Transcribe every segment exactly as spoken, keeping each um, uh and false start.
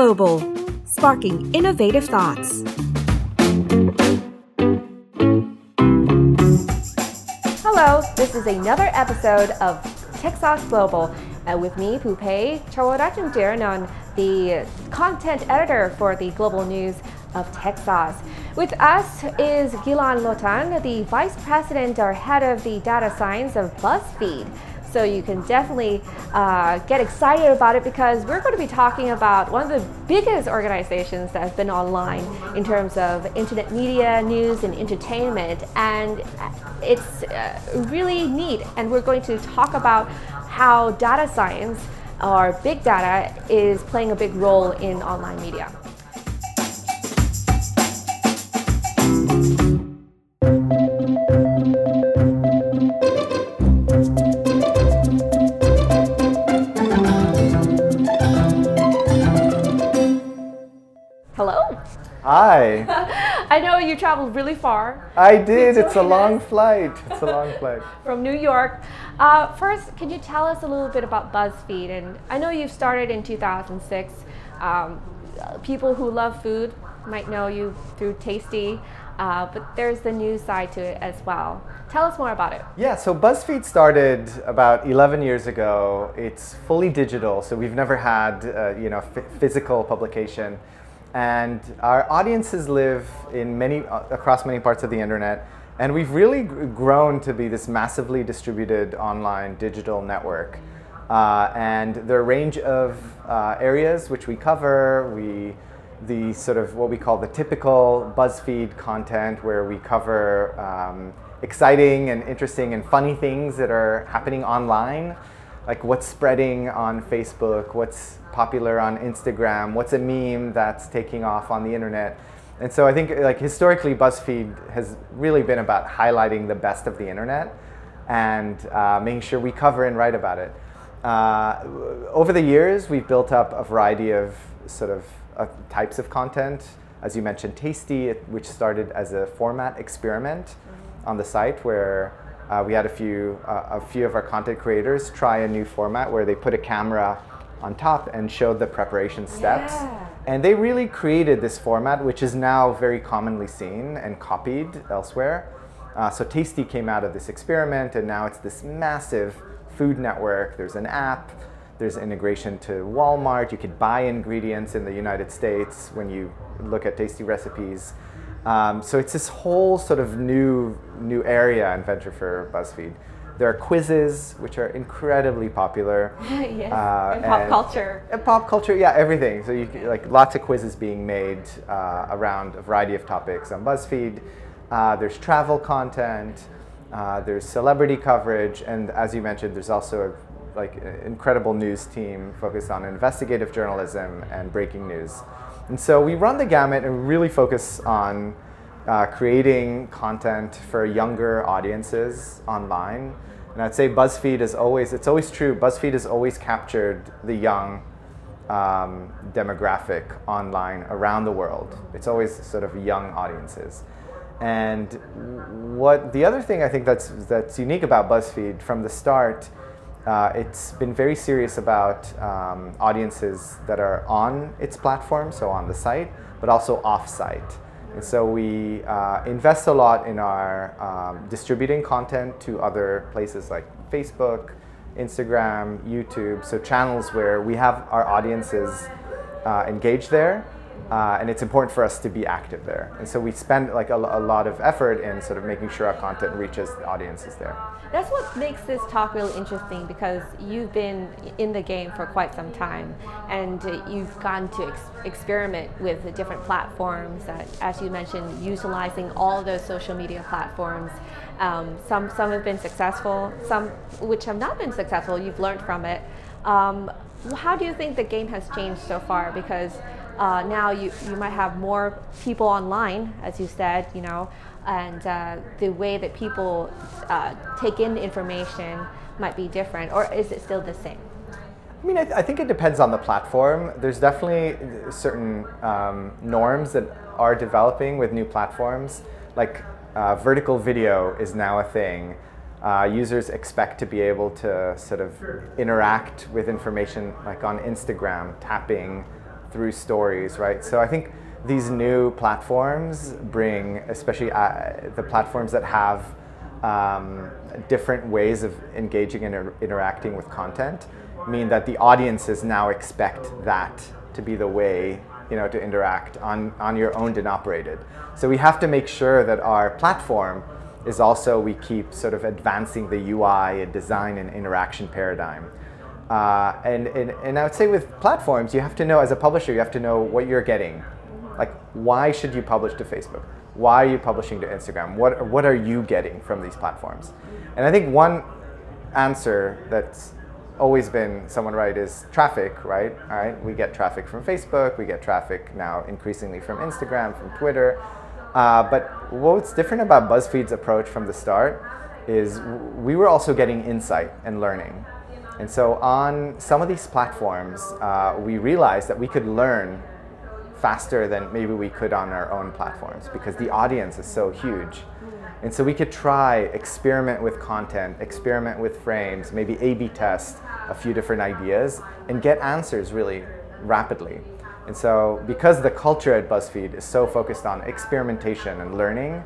global, sparking innovative thoughts. Hello, this is another episode of Tech Sauce Global uh, with me, Poopee Chawarajendiren, on the content editor for the global news of Tech Sauce. With us is Gilan Lotan, the vice president or head of the data science of BuzzFeed. So you can definitely uh, get excited about it, because we're going to be talking about one of the biggest organizations that has been online in terms of internet media, news, and entertainment. And it's uh, really neat. And we're going to talk about how data science or big data is playing a big role in online media. Hi. I know you traveled really far. I did. It's a long flight. It's a long flight. From New York. Uh, first, can you tell us a little bit about BuzzFeed? And I know you've started in two thousand six. Um, people who love food might know you through Tasty, uh, but there's the news side to it as well. Tell us more about it. Yeah, so BuzzFeed started about eleven years ago. It's fully digital, so we've never had uh, you know f- physical publication. And our audiences live in many across many parts of the internet, and we've really g- grown to be this massively distributed online digital network. Uh, and the range of uh, areas which we cover, we the sort of what we call the typical BuzzFeed content, where we cover um, exciting and interesting and funny things that are happening online, like what's spreading on Facebook, what's popular on Instagram, what's a meme that's taking off on the internet. And so I think, like, historically BuzzFeed has really been about highlighting the best of the internet and uh, making sure we cover and write about it. Uh, over the years, we've built up a variety of sort of uh, types of content. As you mentioned, Tasty, which started as a format experiment on the site, where Uh, we had a few, uh, a few of our content creators try a new format where they put a camera on top and showed the preparation steps. Yeah. And they really created this format, which is now very commonly seen and copied elsewhere. Uh, so Tasty came out of this experiment, and now it's this massive food network. There's an app, there's integration to Walmart. You could buy ingredients in the United States when you look at Tasty recipes. Um, so it's this whole sort of new new area and venture for BuzzFeed. There are quizzes, which are incredibly popular. Yes, uh, and pop and, culture. And pop culture, yeah, everything. So you can, like lots of quizzes being made uh, around a variety of topics on BuzzFeed. Uh, there's travel content. Uh, there's celebrity coverage, and as you mentioned, there's also a, like an incredible news team focused on investigative journalism and breaking news. And so we run the gamut and really focus on uh, creating content for younger audiences online. And I'd say BuzzFeed is always, it's always true, BuzzFeed has always captured the young um, demographic online around the world. It's always sort of young audiences. And what the other thing I think that's that's unique about BuzzFeed from the start, Uh, it's been very serious about um, audiences that are on its platform, so on the site, but also off-site. And so we uh, invest a lot in our um, distributing content to other places like Facebook, Instagram, YouTube, so channels where we have our audiences uh, engaged there, uh, and it's important for us to be active there. And so we spend like a, a lot of effort in sort of making sure our content reaches the audiences there. That's what makes this talk really interesting, because you've been in the game for quite some time, and you've gone to ex- experiment with the different platforms, that, as you mentioned, utilizing all those social media platforms. Um, some some have been successful, some which have not been successful. You've learned from it. Um, how do you think the game has changed so far? Because uh, now you, you might have more people online, as you said, you know, and uh, the way that people uh, take in information might be different, or is it still the same? I mean, I, th- I think it depends on the platform. There's definitely certain um, norms that are developing with new platforms, like uh, vertical video is now a thing. Uh, users expect to be able to sort of interact with information, like on Instagram, tapping, through stories, right? So I think these new platforms bring, especially uh, the platforms that have um, different ways of engaging and inter- interacting with content, mean that the audiences now expect that to be the way, you know, to interact on, on your owned and operated. So we have to make sure that our platform is also, we keep sort of advancing the U I and design and interaction paradigm. Uh, and, and, and I would say with platforms, you have to know, as a publisher, you have to know what you're getting. Like, why should you publish to Facebook? Why are you publishing to Instagram? What, what are you getting from these platforms? And I think one answer that's always been someone right is traffic, right? All right, we get traffic from Facebook, we get traffic now increasingly from Instagram, from Twitter. Uh, but what's different about BuzzFeed's approach from the start is we were also getting insight and learning. And so on some of these platforms, uh, we realized that we could learn faster than maybe we could on our own platforms because the audience is so huge. And so we could try, experiment with content, experiment with frames, maybe A B test a few different ideas and get answers really rapidly. And so because the culture at BuzzFeed is so focused on experimentation and learning,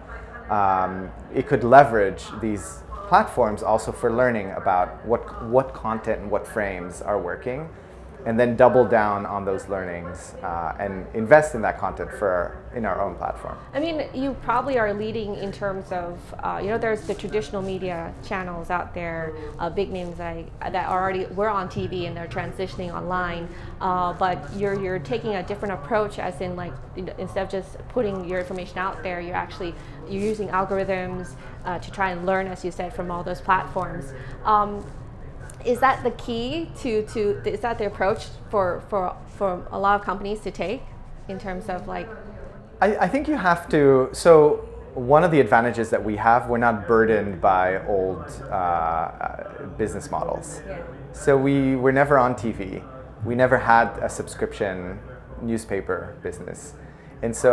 um, it could leverage these platforms also for learning about what, what content and what frames are working, and then double down on those learnings uh, and invest in that content for in our own platform. I mean, you probably are leading in terms of, uh, you know, there's the traditional media channels out there, uh, big names that, I, that are already were on T V and they're transitioning online, uh, but you're you're taking a different approach, as in like, instead of just putting your information out there, you're actually you're using algorithms uh, to try and learn, as you said, from all those platforms. Um, Is that the key to, to is that the approach for, for for a lot of companies to take in terms of like? I, I think you have to, so one of the advantages that we have, we're not burdened by old uh, business models. Yeah. So we were never on T V. We never had a subscription newspaper business. And so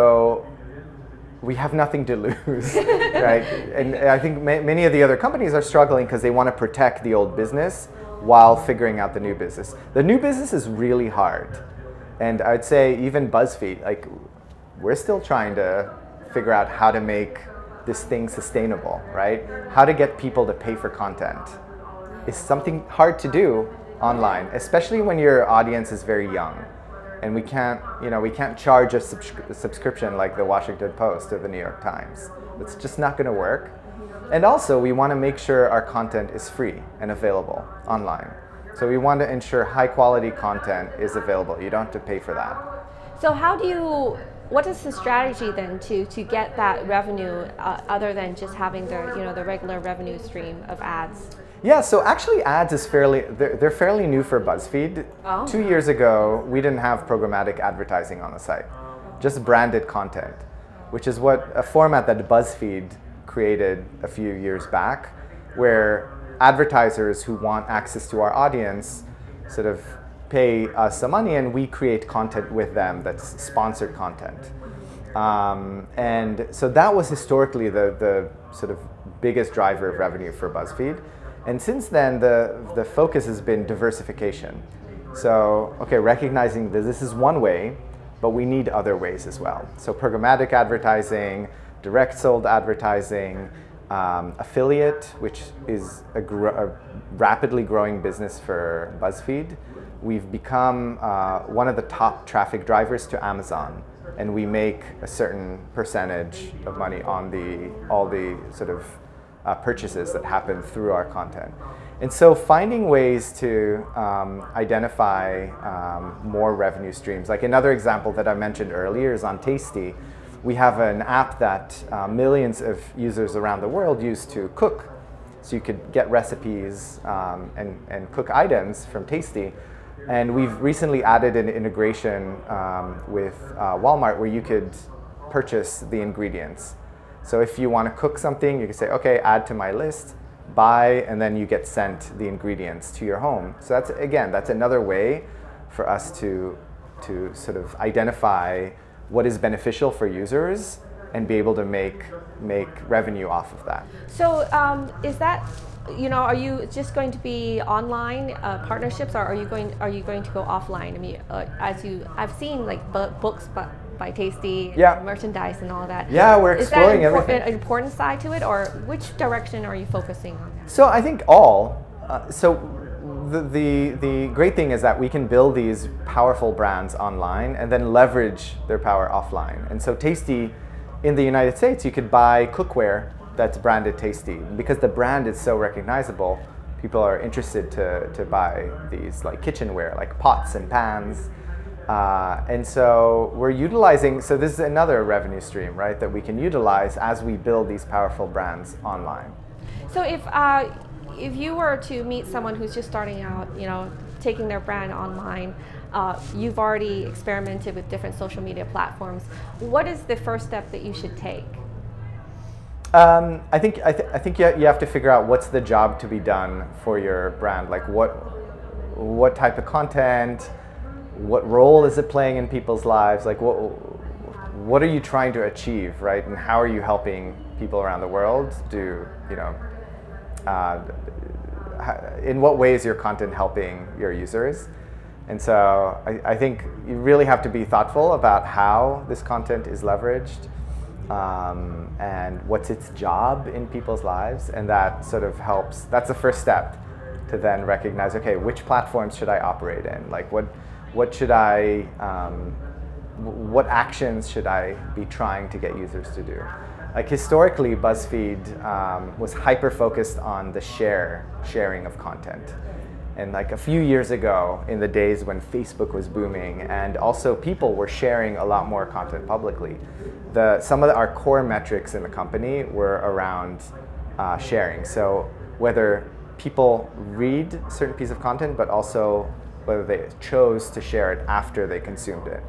we have nothing to lose, right? And I think ma- many of the other companies are struggling because they want to protect the old business while figuring out the new business. The new business is really hard. And I'd say even BuzzFeed, like, we're still trying to figure out how to make this thing sustainable, right? How to get people to pay for content is something hard to do online, especially when your audience is very young. And we can't, you know, we can't charge a subscri- subscription like the Washington Post or the New York Times. It's just not going to work. And also, we want to make sure our content is free and available online. So we want to ensure high-quality content is available. You don't have to pay for that. So how do you? What is the strategy then to to get that revenue uh, other than just having the you know the regular revenue stream of ads? Yeah, so actually ads is fairly, they're, they're fairly new for BuzzFeed. Oh. Two years ago, we didn't have programmatic advertising on the site, just branded content, which is what a format that BuzzFeed created a few years back, where advertisers who want access to our audience sort of pay us some money and we create content with them that's sponsored content. Um, and so that was historically the, the sort of biggest driver of revenue for BuzzFeed. And since then, the, the focus has been diversification. So, okay, recognizing that this is one way, but we need other ways as well. So programmatic advertising, direct sold advertising, um, affiliate, which is a, gr- a rapidly growing business for BuzzFeed. We've become uh, one of the top traffic drivers to Amazon, and we make a certain percentage of money on the all the sort of Uh, purchases that happen through our content. And so finding ways to um, identify um, more revenue streams. Like another example that I mentioned earlier is on Tasty. We have an app that uh, millions of users around the world use to cook. So you could get recipes um, and, and cook items from Tasty. And we've recently added an integration um, with uh, Walmart where you could purchase the ingredients. So if you want to cook something, you can say, okay, add to my list, buy, and then you get sent the ingredients to your home. So that's, again, that's another way for us to to sort of identify what is beneficial for users and be able to make make revenue off of that. So um, is that you know, are you just going to be online uh, partnerships, or are you going are you going to go offline? I mean, uh, as you, I've seen like bu- books by, by Tasty, and yeah. merchandise and all that. Yeah, we're exploring everything. Is that an important, important side to it, or which direction are you focusing on? So I think all. Uh, so the, the the great thing is that we can build these powerful brands online and then leverage their power offline. And so Tasty, in the United States, you could buy cookware that's branded Tasty. Because the brand is so recognizable, people are interested to, to buy these like kitchenware, like pots and pans. Uh, and so we're utilizing, so this is another revenue stream, right, that we can utilize as we build these powerful brands online. So if uh, if you were to meet someone who's just starting out, you know, taking their brand online, Uh, you've already experimented with different social media platforms. What is the first step that you should take? Um, I think I, th- I think you, ha- you have to figure out what's the job to be done for your brand. Like what what type of content, what role is it playing in people's lives? Like what what are you trying to achieve, right? And how are you helping people around the world? Do you know? Uh, in what way is your content helping your users? And so I, I think you really have to be thoughtful about how this content is leveraged um, and what's its job in people's lives. And that sort of helps. That's the first step to then recognize, okay, which platforms should I operate in? Like what what should I, um, what actions should I be trying to get users to do? Like historically, BuzzFeed um, was hyper-focused on the share, sharing of content. And like a few years ago, in the days when Facebook was booming, and also people were sharing a lot more content publicly, the some of the, our core metrics in the company were around uh, sharing. So whether people read a certain piece of content, but also whether they chose to share it after they consumed it,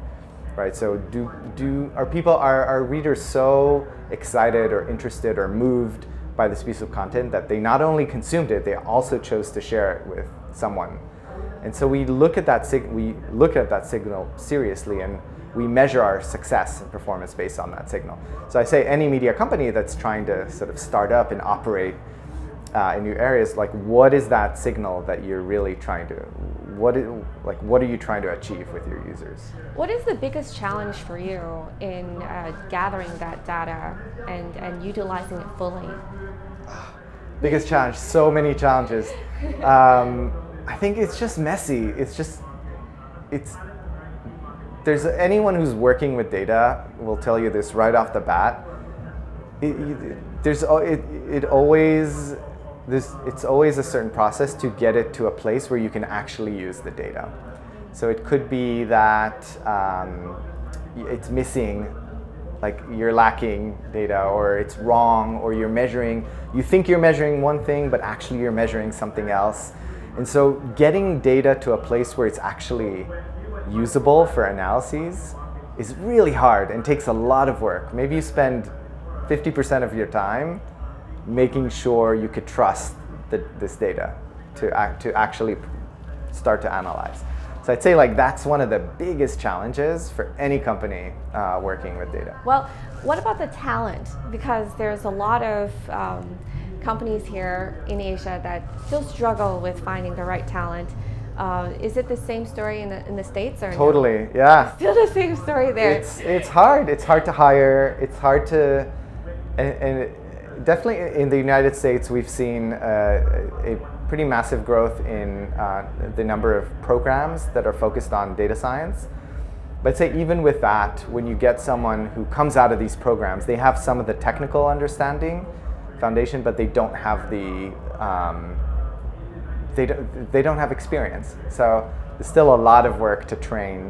right? So do do are people are are readers so excited or interested or moved by this piece of content that they not only consumed it, they also chose to share it with someone. And so we look at that sig- we look at that signal seriously, and we measure our success and performance based on that signal. So I say any media company that's trying to sort of start up and operate uh, in new areas, like what is that signal that you're really trying to, what is, like what are you trying to achieve with your users? What is the biggest challenge for you in uh, gathering that data and, and utilizing it fully? Biggest challenge, so many challenges. Um, I think it's just messy. It's just, it's, there's anyone who's working with data will tell you this right off the bat. It, it, there's, it, it always, there's, it's always a certain process to get it to a place where you can actually use the data. So it could be that um, it's missing, like you're lacking data, or it's wrong, or you're measuring, you think you're measuring one thing, but actually you're measuring something else. And so getting data to a place where it's actually usable for analyses is really hard and takes a lot of work. Maybe you spend fifty percent of your time making sure you could trust the, this data to, act, to actually start to analyze. So I'd say like that's one of the biggest challenges for any company uh, working with data. Well, what about the talent? Because there's a lot of um, companies here in Asia that still struggle with finding the right talent. Uh, is it the same story in the, in the States or totally, no? Yeah. Still the same story there. It's it's hard. It's hard to hire. It's hard to, and, and definitely in the United States we've seen uh, a. pretty massive growth in uh, the number of programs that are focused on data science. But I'd say even with that, when you get someone who comes out of these programs, they have some of the technical understanding foundation, but they don't have the um, they don't they don't have experience. So there's still a lot of work to train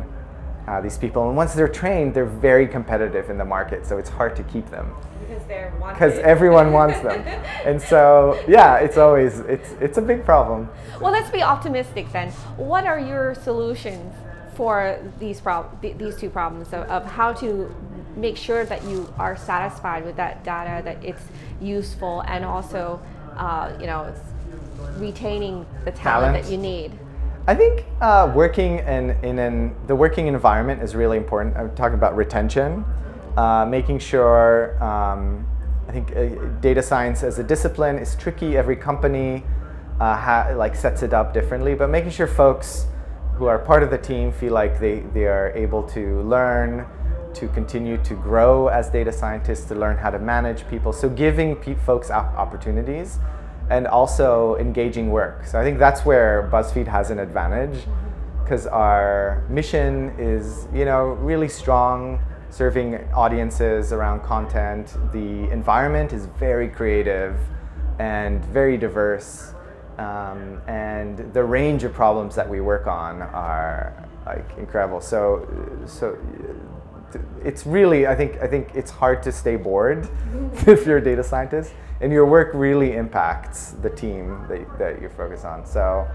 uh, these people. And once they're trained, they're very competitive in the market, so it's hard to keep them. Because they're wanted. Because everyone wants them. And so, yeah, it's always, it's it's a big problem. Well, let's be optimistic then. What are your solutions for these prob- th- these two problems of, of how to make sure that you are satisfied with that data, that it's useful, and also, uh, you know, it's retaining the talent, talent that you need? I think uh, working in, in an, the working environment is really important. I'm talking about retention. Uh, making sure um, I think uh, data science as a discipline is tricky. Every company uh, ha- like sets it up differently, but making sure folks who are part of the team feel like they, they are able to learn, to continue to grow as data scientists, to learn how to manage people. So giving pe- folks op- opportunities and also engaging work. So I think that's where BuzzFeed has an advantage, because our mission is, you know, really strong, serving audiences around content. The environment is very creative and very diverse. Um, and the range of problems that we work on are like incredible. So, so it's really, I think, I think it's hard to stay bored if you're a data scientist, and your work really impacts the team that that you focus on. So,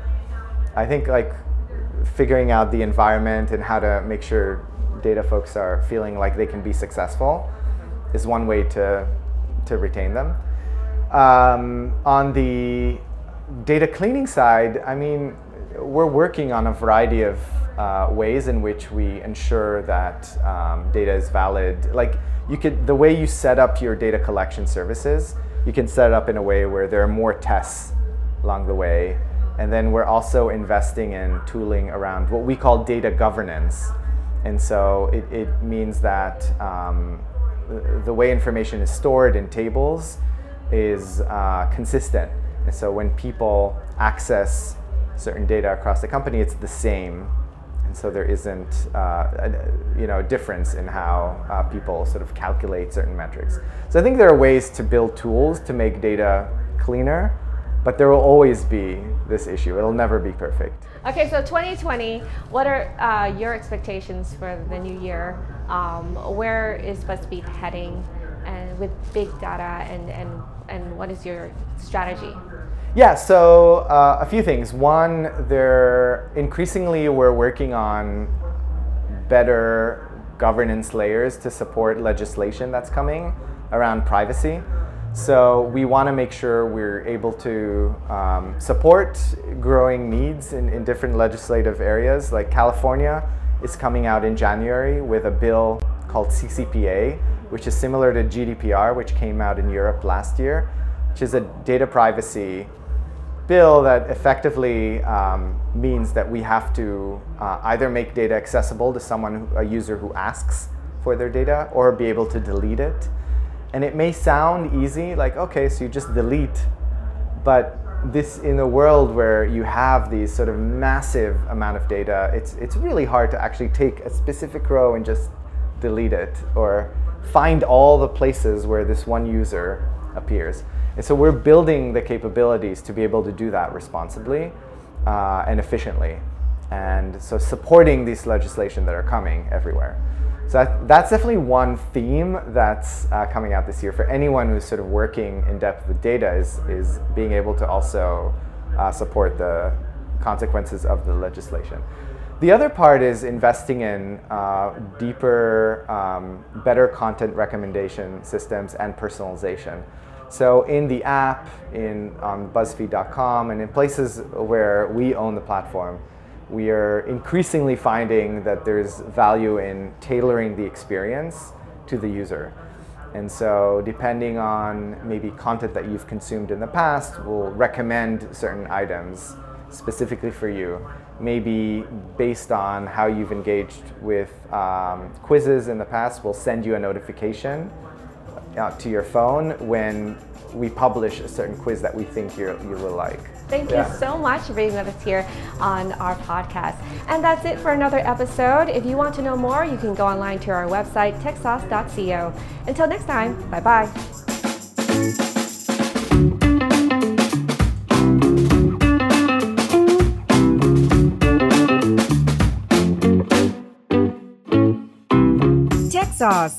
I think like figuring out the environment and how to make sure data folks are feeling like they can be successful is one way to to retain them. Um, on the data cleaning side, I mean, we're working on a variety of uh, ways in which we ensure that um, data is valid. Like you could, the way you set up your data collection services, you can set it up in a way where there are more tests along the way. And then we're also investing in tooling around what we call data governance. And so it, it means that um, the way information is stored in tables is uh, consistent. And so when people access certain data across the company, it's the same. And so there isn't uh, a, you know, a difference in how uh, people sort of calculate certain metrics. So I think there are ways to build tools to make data cleaner, but there will always be this issue. It'll never be perfect. Okay, so twenty twenty, what are uh, your expectations for the new year? Um, where is BuzzFeed heading and with big data, and, and, and what is your strategy? Yeah, so uh, a few things. One, there increasingly we're working on better governance layers to support legislation that's coming around privacy. So we want to make sure we're able to um, support growing needs in, in different legislative areas. Like California is coming out in January with a bill called C C P A, which is similar to G D P R, which came out in Europe last year, which is a data privacy bill that effectively um, means that we have to uh, either make data accessible to someone, a user who asks for their data, or be able to delete it. And it may sound easy, like, okay, so you just delete, but this, in a world where you have these sort of massive amount of data, it's it's really hard to actually take a specific row and just delete it, or find all the places where this one user appears. And so we're building the capabilities to be able to do that responsibly uh, and efficiently. And so supporting these legislation that are coming everywhere. So that, that's definitely one theme that's uh, coming out this year for anyone who's sort of working in depth with data, is, is being able to also uh, support the consequences of the legislation. The other part is investing in uh, deeper, um, better content recommendation systems and personalization. So in the app, in on BuzzFeed dot com, and in places where we own the platform, we are increasingly finding that there's value in tailoring the experience to the user. And so depending on maybe content that you've consumed in the past, we'll recommend certain items specifically for you, maybe based on how you've engaged with um, quizzes in the past. We'll send you a notification out to your phone when we publish a certain quiz that we think you're, you will like. Thank yeah. you so much for being with us here on our podcast. And that's it for another episode. If you want to know more, you can go online to our website, tech sauce dot co. Until next time, bye-bye. Sauce,